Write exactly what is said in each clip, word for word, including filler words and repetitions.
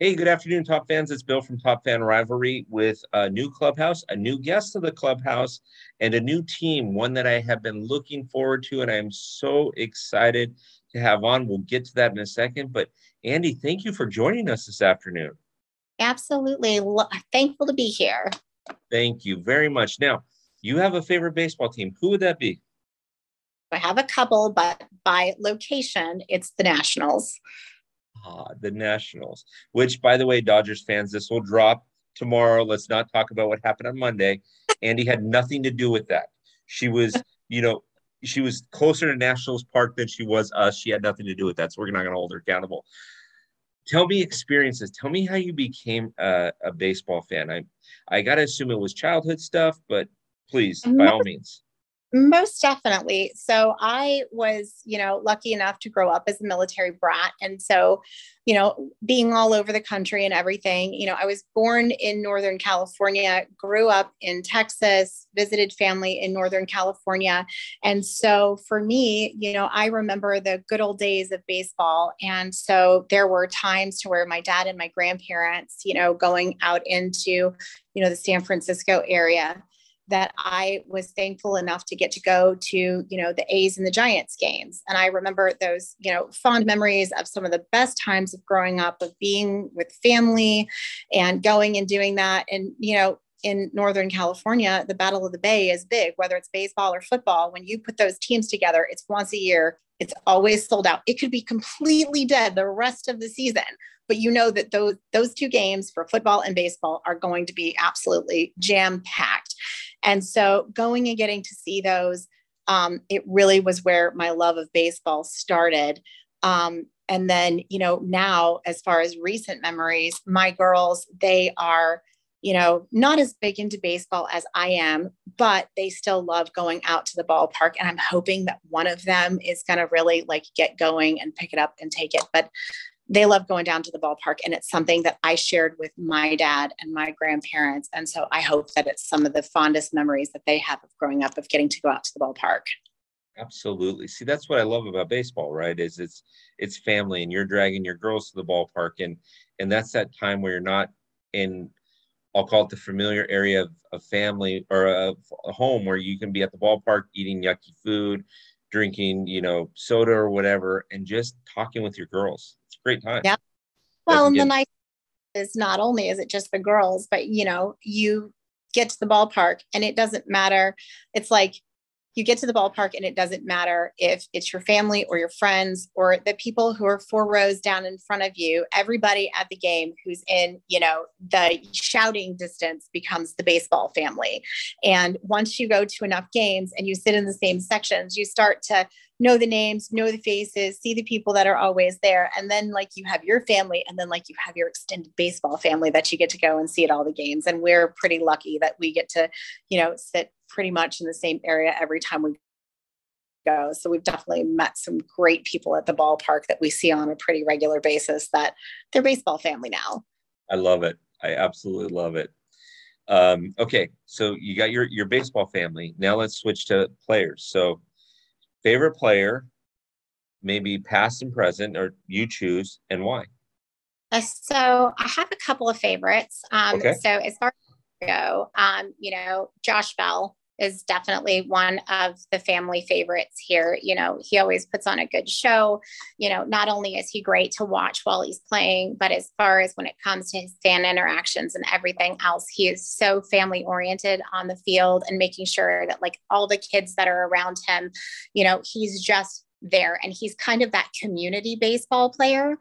Hey, good afternoon, Top Fans. It's Bill from Top Fan Rivalry with a new clubhouse, a new guest to the clubhouse, and a new team, one that I have been looking forward to, and I'm so excited to have on. We'll get to that in a second, but Andie, thank you for joining us this afternoon. Absolutely. Thankful to be here. Thank you very much. Now, you have a favorite baseball team. Who would that be? I have a couple, but by location, it's the Nationals. Ah, the Nationals, which, by the way, Dodgers fans, this will drop tomorrow. Let's not talk about what happened on Monday. Andie had nothing to do with that. She was, you know, she was closer to Nationals Park than she was us. She had nothing to do with that, so we're not going to hold her accountable. Tell me experiences. Tell me how you became a, a baseball fan. I, I got to assume it was childhood stuff, but please, by all means. Most definitely. So I was, you know, lucky enough to grow up as a military brat. And so, you know, being all over the country and everything, you know, I was born in Northern California, grew up in Texas, visited family in Northern California. And so for me, you know, I remember the good old days of baseball. And so there were times to where my dad and my grandparents, you know, going out into, you know, the San Francisco area, that I was thankful enough to get to go to, you know, the A's and the Giants games. And I remember those, you know, fond memories of some of the best times of growing up, of being with family and going and doing that. And, you know, in Northern California, the Battle of the Bay is big, whether it's baseball or football. When you put those teams together, it's once a year. It's always sold out. It could be completely dead the rest of the season, but you know that those, those two games for football and baseball are going to be absolutely jam-packed. And so going and getting to see those, um, it really was where my love of baseball started. Um, and then, you know, now, as far as recent memories, my girls, they are, you know, not as big into baseball as I am, but they still love going out to the ballpark. And I'm hoping that one of them is going to really like get going and pick it up and take it. But they love going down to the ballpark. And it's something that I shared with my dad and my grandparents. And so I hope that it's some of the fondest memories that they have of growing up, of getting to go out to the ballpark. Absolutely. See, that's what I love about baseball, right? Is it's, it's family, and you're dragging your girls to the ballpark. And, and that's that time where you're not in, I'll call it the familiar area of a family or a, a home, where you can be at the ballpark eating yucky food, drinking, you know, soda or whatever, and just talking with your girls. It's a great time. Yeah. Well, and the nice is not only is it just the girls, but you know, you get to the ballpark and it doesn't matter. It's like you get to the ballpark and it doesn't matter if it's your family or your friends or the people who are four rows down in front of you. Everybody at the game who's in, you know, the shouting distance becomes the baseball family. And once you go to enough games and you sit in the same sections, you start to know the names, know the faces, see the people that are always there. And then like you have your family, and then like you have your extended baseball family that you get to go and see at all the games. And we're pretty lucky that we get to, you know, sit pretty much in the same area every time we go. So we've definitely met some great people at the ballpark that we see on a pretty regular basis that they're baseball family now. I love it. I absolutely love it. Um, okay. So you got your, your baseball family. Now let's switch to players. So favorite player, maybe past and present, or you choose, and why? Uh, so I have a couple of favorites. Um, okay. So as far as I go, um, you know, Josh Bell is definitely one of the family favorites here. You know, he always puts on a good show. You know, not only is he great to watch while he's playing, but as far as when it comes to his fan interactions and everything else, he is so family oriented on the field and making sure that like all the kids that are around him, you know, he's just there, and he's kind of that community baseball player.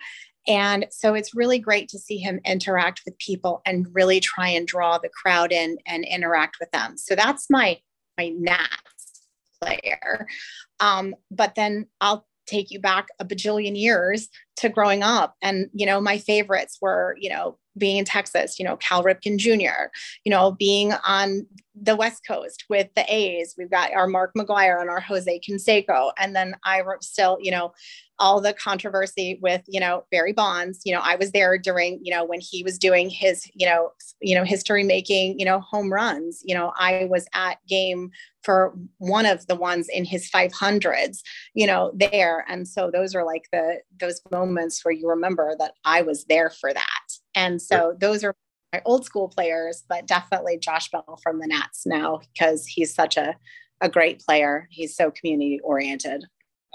And so it's really great to see him interact with people and really try and draw the crowd in and interact with them. So that's my, my Nats player. Um, but then I'll take you back a bajillion years to growing up. And, you know, my favorites were, you know, being in Texas, you know, Cal Ripken Junior, you know, being on the West Coast with the A's, we've got our Mark McGwire and our Jose Canseco. And then I still, you know, all the controversy with, you know, Barry Bonds, you know, I was there during, you know, when he was doing his, you know, you know, history making, you know, home runs, you know, I was at game for one of the ones in his five hundreds, you know, there. And so those are like the, those moments where you remember that I was there for that. And so those are my old school players, but definitely Josh Bell from the Nats now, because he's such a, a great player. He's so community oriented.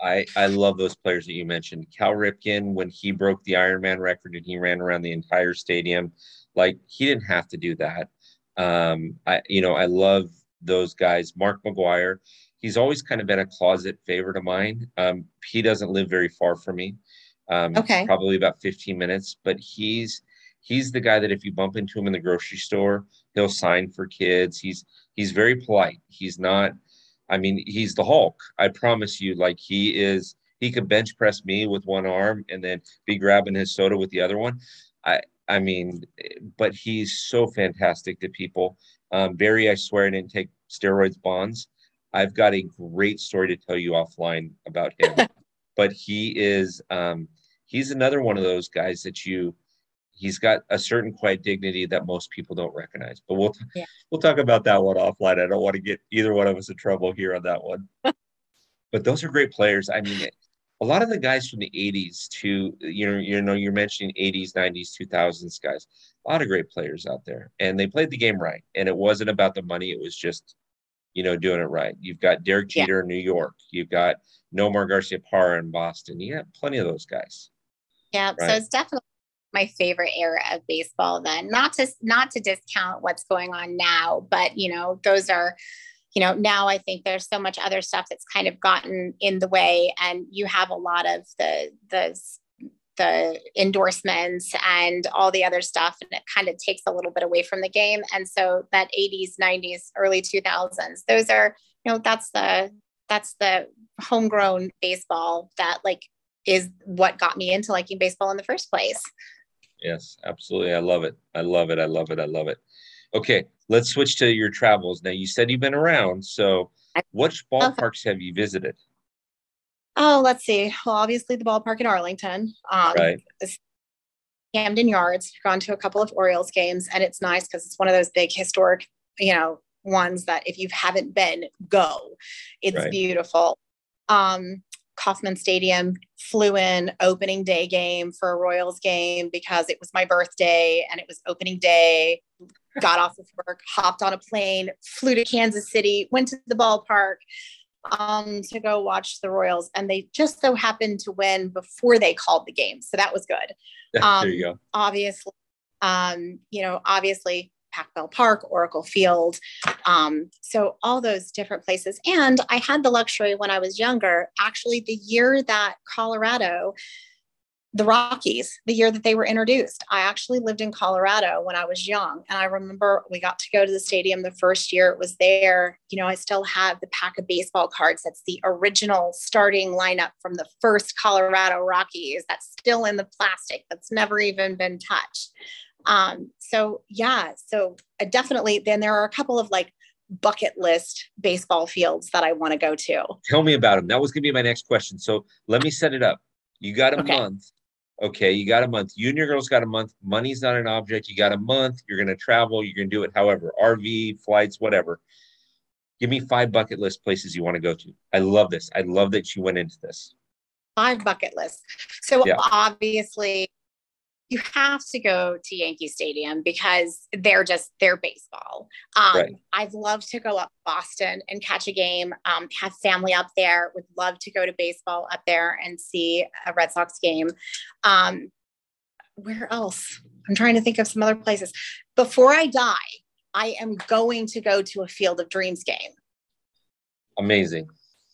I, I love those players that you mentioned. Cal Ripken, when he broke the Ironman record and he ran around the entire stadium, like he didn't have to do that. Um, I, you know, I love those guys. Mark McGwire, he's always kind of been a closet favorite of mine. Um, he doesn't live very far from me. Um, okay. Probably about fifteen minutes, but he's, he's the guy that if you bump into him in the grocery store, he'll sign for kids. He's, he's very polite. He's not, I mean, he's the Hulk. I promise you, like he is, he could bench press me with one arm and then be grabbing his soda with the other one. I, I mean, but he's so fantastic to people. Um, Barry, I swear I didn't take steroids. Bonds, I've got a great story to tell you offline about him, but he is, um, he's another one of those guys that you, he's got a certain quiet dignity that most people don't recognize, but we'll, yeah. we'll talk about that one offline. I don't want to get either one of us in trouble here on that one, but those are great players. I mean, a lot of the guys from the eighties to, you know, you know, you're mentioning eighties, nineties, two thousands guys, a lot of great players out there, and they played the game right. And it wasn't about the money. It was just, you know, doing it right. You've got Derek Jeter yeah. in New York. You've got Nomar Garciaparra in Boston. You have plenty of those guys. Yeah. Right? So it's definitely my favorite era of baseball then, not to, not to discount what's going on now, but you know, those are, you know, now I think there's so much other stuff that's kind of gotten in the way, and you have a lot of the, the, the endorsements and all the other stuff, and it kind of takes a little bit away from the game. And so that eighties, nineties, early two thousands, those are, you know, that's the, that's the homegrown baseball that like is what got me into liking baseball in the first place. Yes, absolutely. I love it. I love it. I love it. I love it. Okay. Let's switch to your travels. Now you said you've been around, so which ballparks have you visited? Oh, let's see. Well, obviously the ballpark in Arlington, um, right. Camden Yards, gone to a couple of Orioles games, and it's nice because it's one of those big historic, you know, ones that if you haven't been, go. It's right. beautiful. Um, Kauffman Stadium, flew in opening day game for a Royals game because it was my birthday and it was opening day. Got off of work, hopped on a plane, flew to Kansas City, went to the ballpark um, to go watch the Royals. And they just so happened to win before they called the game. So that was good. Um, there you go. Obviously, um, you know, obviously Pac Bell Park, Oracle Field. Um, so all those different places. And I had the luxury when I was younger, actually the year that Colorado the Rockies, the year that they were introduced. I actually lived in Colorado when I was young. And I remember we got to go to the stadium the first year it was there. You know, I still have the pack of baseball cards. That's the original starting lineup from the first Colorado Rockies. That's still in the plastic. That's never even been touched. Um, so yeah, so definitely, then there are a couple of like bucket list baseball fields that I want to go to. Tell me about them. That was going to be my next question. So let me set it up. You got a okay. month. Okay, you got a month. You and your girls got a month. Money's not an object. You got a month. You're going to travel. You're going to do it however. R V, flights, whatever. Give me five bucket list places you want to go to. I love this. I love that you went into this. Five bucket lists. So yeah. obviously you have to go to Yankee Stadium because they're just, they're baseball. Um, right. I'd love to go up Boston and catch a game, um, have family up there, would love to go to baseball up there and see a Red Sox game. Um, where else? I'm trying to think of some other places. Before I die, I am going to go to a Field of Dreams game. Amazing.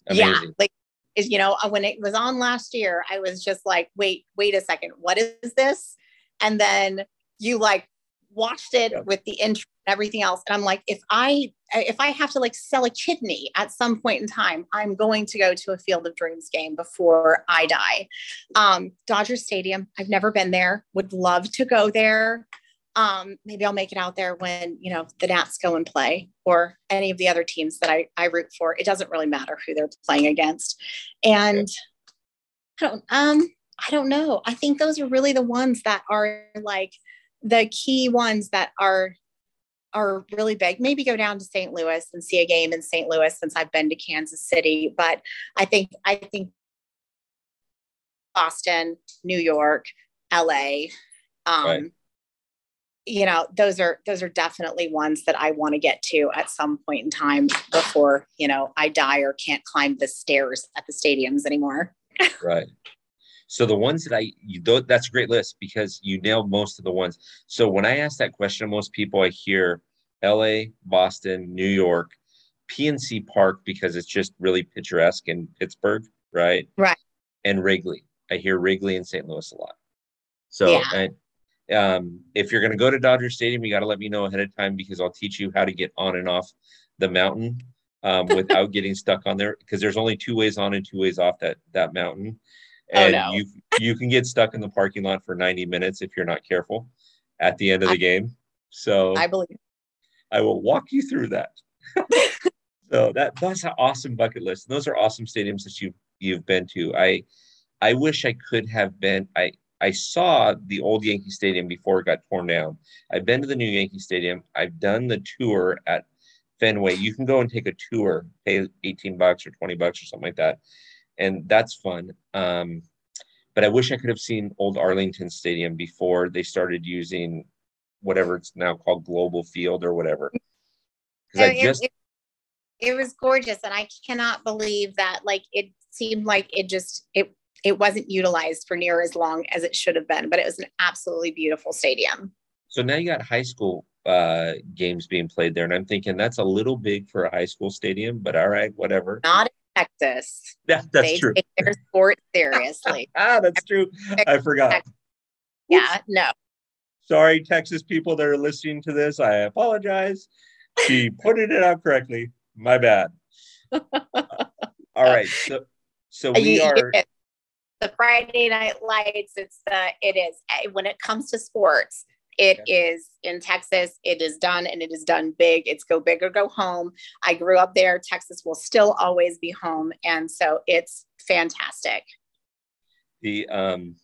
Amazing. Yeah, like, you know, when it was on last year, I was just like, wait, wait a second, what is this? And then you like watched it with the intro and everything else. And I'm like, if I, if I have to like sell a kidney at some point in time, I'm going to go to a Field of Dreams game before I die. Um, Dodger Stadium. I've never been there. Would love to go there. Um, maybe I'll make it out there when, you know, the Nats go and play or any of the other teams that I, I root for. It doesn't really matter who they're playing against. And I don't, um, I don't know. I think those are really the ones that are like the key ones that are, are really big. Maybe go down to Saint Louis and see a game in Saint Louis since I've been to Kansas City, but I think, I think Boston, New York, L A, um, right. you know, those are, those are definitely ones that I want to get to at some point in time before, you know, I die or can't climb the stairs at the stadiums anymore. Right. So the ones that I, you, that's a great list because you nailed most of the ones. So when I ask that question, most people, I hear L A, Boston, New York, P N C Park, because it's just really picturesque, in Pittsburgh. Right. Right. And Wrigley. I hear Wrigley in Saint Louis a lot. So yeah. I, Um, if you're going to go to Dodger Stadium, you got to let me know ahead of time because I'll teach you how to get on and off the mountain um, without getting stuck on there, because there's only two ways on and two ways off that, that mountain. And oh, no. you, you can get stuck in the parking lot for ninety minutes if you're not careful at the end of the I, game. So I believe I will walk you through that. So that, that's an awesome bucket list. And those are awesome stadiums that you, you've been to. I, I wish I could have been, I, I saw the old Yankee Stadium before it got torn down. I've been to the new Yankee Stadium. I've done the tour at Fenway. You can go and take a tour, pay eighteen bucks or twenty bucks or something like that. And that's fun. Um, but I wish I could have seen old Arlington Stadium before they started using whatever it's now called Global Field or whatever. Because I just, it, it, it was gorgeous. And I cannot believe that, like, it seemed like it just, it, It wasn't utilized for near as long as it should have been, but it was an absolutely beautiful stadium. So now you got high school uh, games being played there. And I'm thinking that's a little big for a high school stadium, but all right, whatever. Not in Texas. Yeah, that's they true. They take their sport seriously. ah, that's I true. I forgot. Texas. Yeah, no. Sorry, Texas people that are listening to this. I apologize. She put it out correctly. My bad. Uh, all right. So, so we are... The Friday Night Lights, it's the, it is, when it comes to sports, it okay. is in Texas, it is done, and it is done big. It's go big or go home. I grew up there. Texas will still always be home. And so it's fantastic. The, um,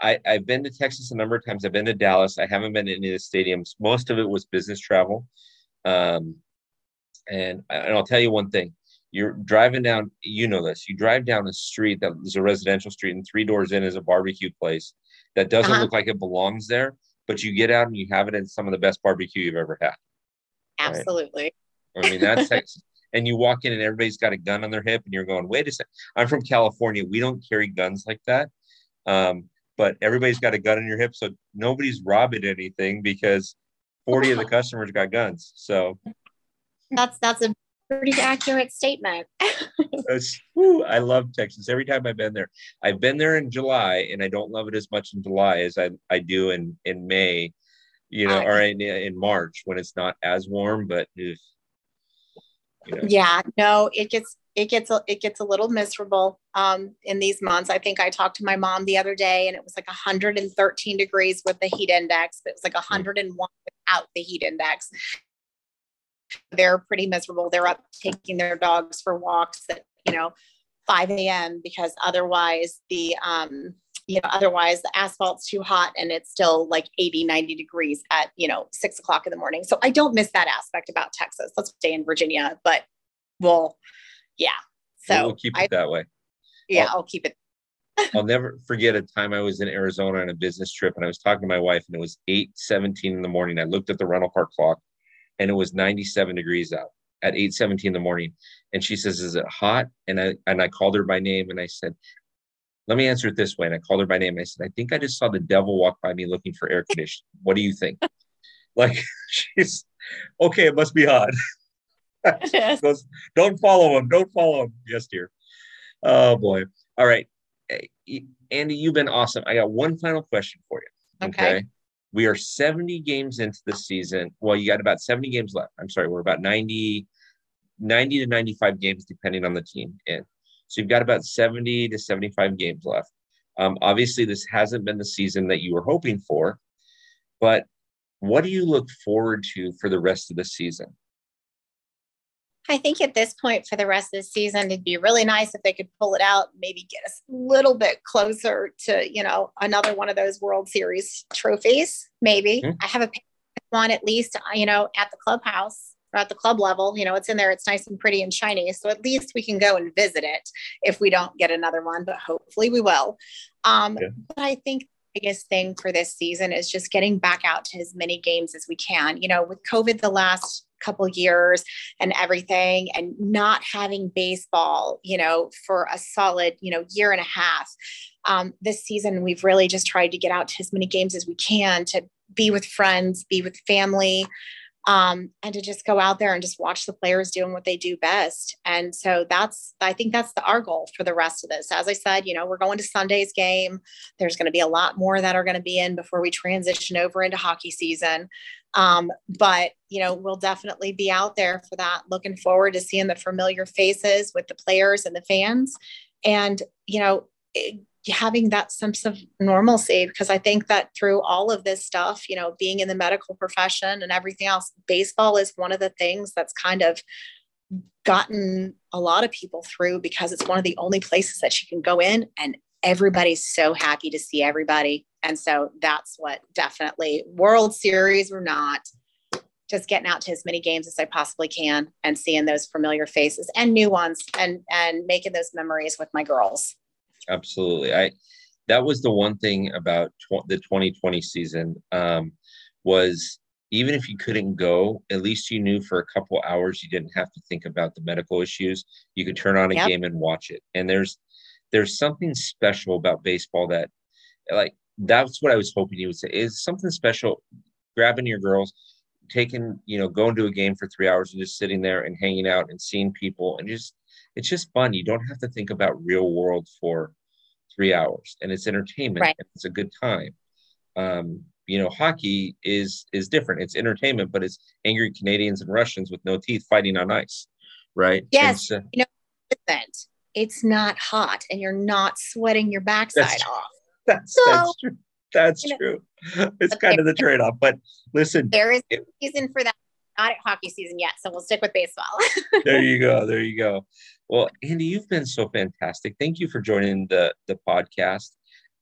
I, I've been to Texas a number of times. I've been to Dallas. I haven't been to any of the stadiums. Most of it was business travel. Um, and, and I'll tell you one thing. You're driving down, you know this, you drive down a street that is a residential street and three doors in is a barbecue place that doesn't uh-huh. look like it belongs there, but you get out and you have it in some of the best barbecue you've ever had. Absolutely. Right? I mean, that's Texas. And you walk in and everybody's got a gun on their hip and you're going, wait a second. I'm from California. We don't carry guns like that. Um, but everybody's got a gun on your hip. So nobody's robbing anything because forty of the customers got guns. So that's, that's a pretty accurate statement. Woo, I love Texas. Every time I've been there, I've been there in July, and I don't love it as much in July as I, I do in, in May, you know, uh, or in, in March when it's not as warm. But you know. yeah, no, it gets it gets it gets a little miserable um, in these months. I think I talked to my mom the other day, and it was like one hundred thirteen degrees with the heat index. It was like one hundred one without the heat index. They're pretty miserable. They're up taking their dogs for walks at, you know, five a.m. because otherwise the, um, you know, otherwise the asphalt's too hot and it's still like eighty, ninety degrees at, you know, six o'clock in the morning. So I don't miss that aspect about Texas. Let's stay in Virginia, but we'll, yeah. So we'll keep it I, that way. Yeah, I'll, I'll keep it. I'll never forget a time I was in Arizona on a business trip and I was talking to my wife and it was eight seventeen in the morning. I looked at the rental car clock. And it was ninety-seven degrees out at eight seventeen in the morning. And she says, is it hot? And I and I called her by name and I said, let me answer it this way. And I called her by name and I said, I think I just saw the devil walk by me looking for air conditioning. What do you think? Like, she's, okay, it must be hot. She goes, don't follow him. Don't follow him. Yes, dear. Oh, boy. All right. Andie, you've been awesome. I got one final question for you. Okay. okay? We are seventy games into the season. Well, you got about seventy games left. I'm sorry. We're about ninety, ninety to ninety-five games, depending on the team. And so you've got about seventy to seventy-five games left. Um, obviously, this hasn't been the season that you were hoping for. But what do you look forward to for the rest of the season? I think at this point for the rest of the season, it'd be really nice if they could pull it out, maybe get us a little bit closer to, you know, another one of those World Series trophies. Maybe mm-hmm. I have a one at least, you know, at the clubhouse or at the club level, you know, it's in there. It's nice and pretty and shiny. So at least we can go and visit it if we don't get another one, but hopefully we will. Um, yeah. But I think biggest thing for this season is just getting back out to as many games as we can. You know, with COVID the last couple years and everything, and not having baseball, you know, for a solid, you know, year and a half, um, this season, we've really just tried to get out to as many games as we can, to be with friends, be with family, um, and to just go out there and just watch the players doing what they do best. And so that's, I think that's the, our goal for the rest of this. As I said, you know, we're going to Sunday's game. There's going to be a lot more that are going to be in before we transition over into hockey season. Um, but, you know, we'll definitely be out there for that. Looking forward to seeing the familiar faces with the players and the fans, and, you know, it, having that sense of normalcy, because I think that through all of this stuff, you know, being in the medical profession and everything else, baseball is one of the things that's kind of gotten a lot of people through, because it's one of the only places that you can go in and everybody's so happy to see everybody. And so that's what, definitely, World Series or not, just getting out to as many games as I possibly can and seeing those familiar faces and new ones, and, and making those memories with my girls. Absolutely. I, that was the one thing about tw- the twenty twenty season, um, was even if you couldn't go, at least you knew for a couple hours, you didn't have to think about the medical issues. You could turn on a yep. game and watch it. And there's, there's something special about baseball that, like, that's what I was hoping you would say, is something special, grabbing your girls, taking, you know, going to a game for three hours and just sitting there and hanging out and seeing people, and just, it's just fun. You don't have to think about real world for three hours, and it's entertainment. Right. And it's a good time. Um, you know, hockey is, is different. It's entertainment, but it's angry Canadians and Russians with no teeth fighting on ice. Right. Yes. So, you know, it's not hot and you're not sweating your backside that's off. That's, so, that's true. That's you know, true. It's okay. Kind of the trade-off, but listen, there is a reason for that. Not at hockey season yet, so we'll stick with baseball. There you go. There you go. Well, Andie, you've been so fantastic. Thank you for joining the, the podcast.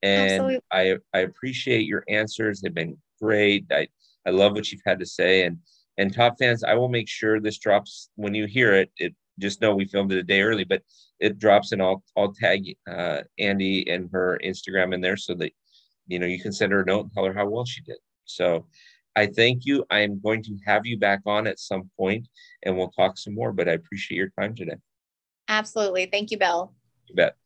And Absolutely. I I appreciate your answers. They've been great. I, I love what you've had to say. And and top fans, I will make sure this drops when you hear it. It just know we filmed it a day early, but it drops, and I'll I'll tag uh, Andie and her Instagram in there so that, you know, you can send her a note and tell her how well she did. So I thank you. I am going to have you back on at some point, and we'll talk some more, but I appreciate your time today. Absolutely. Thank you, Bill. You bet.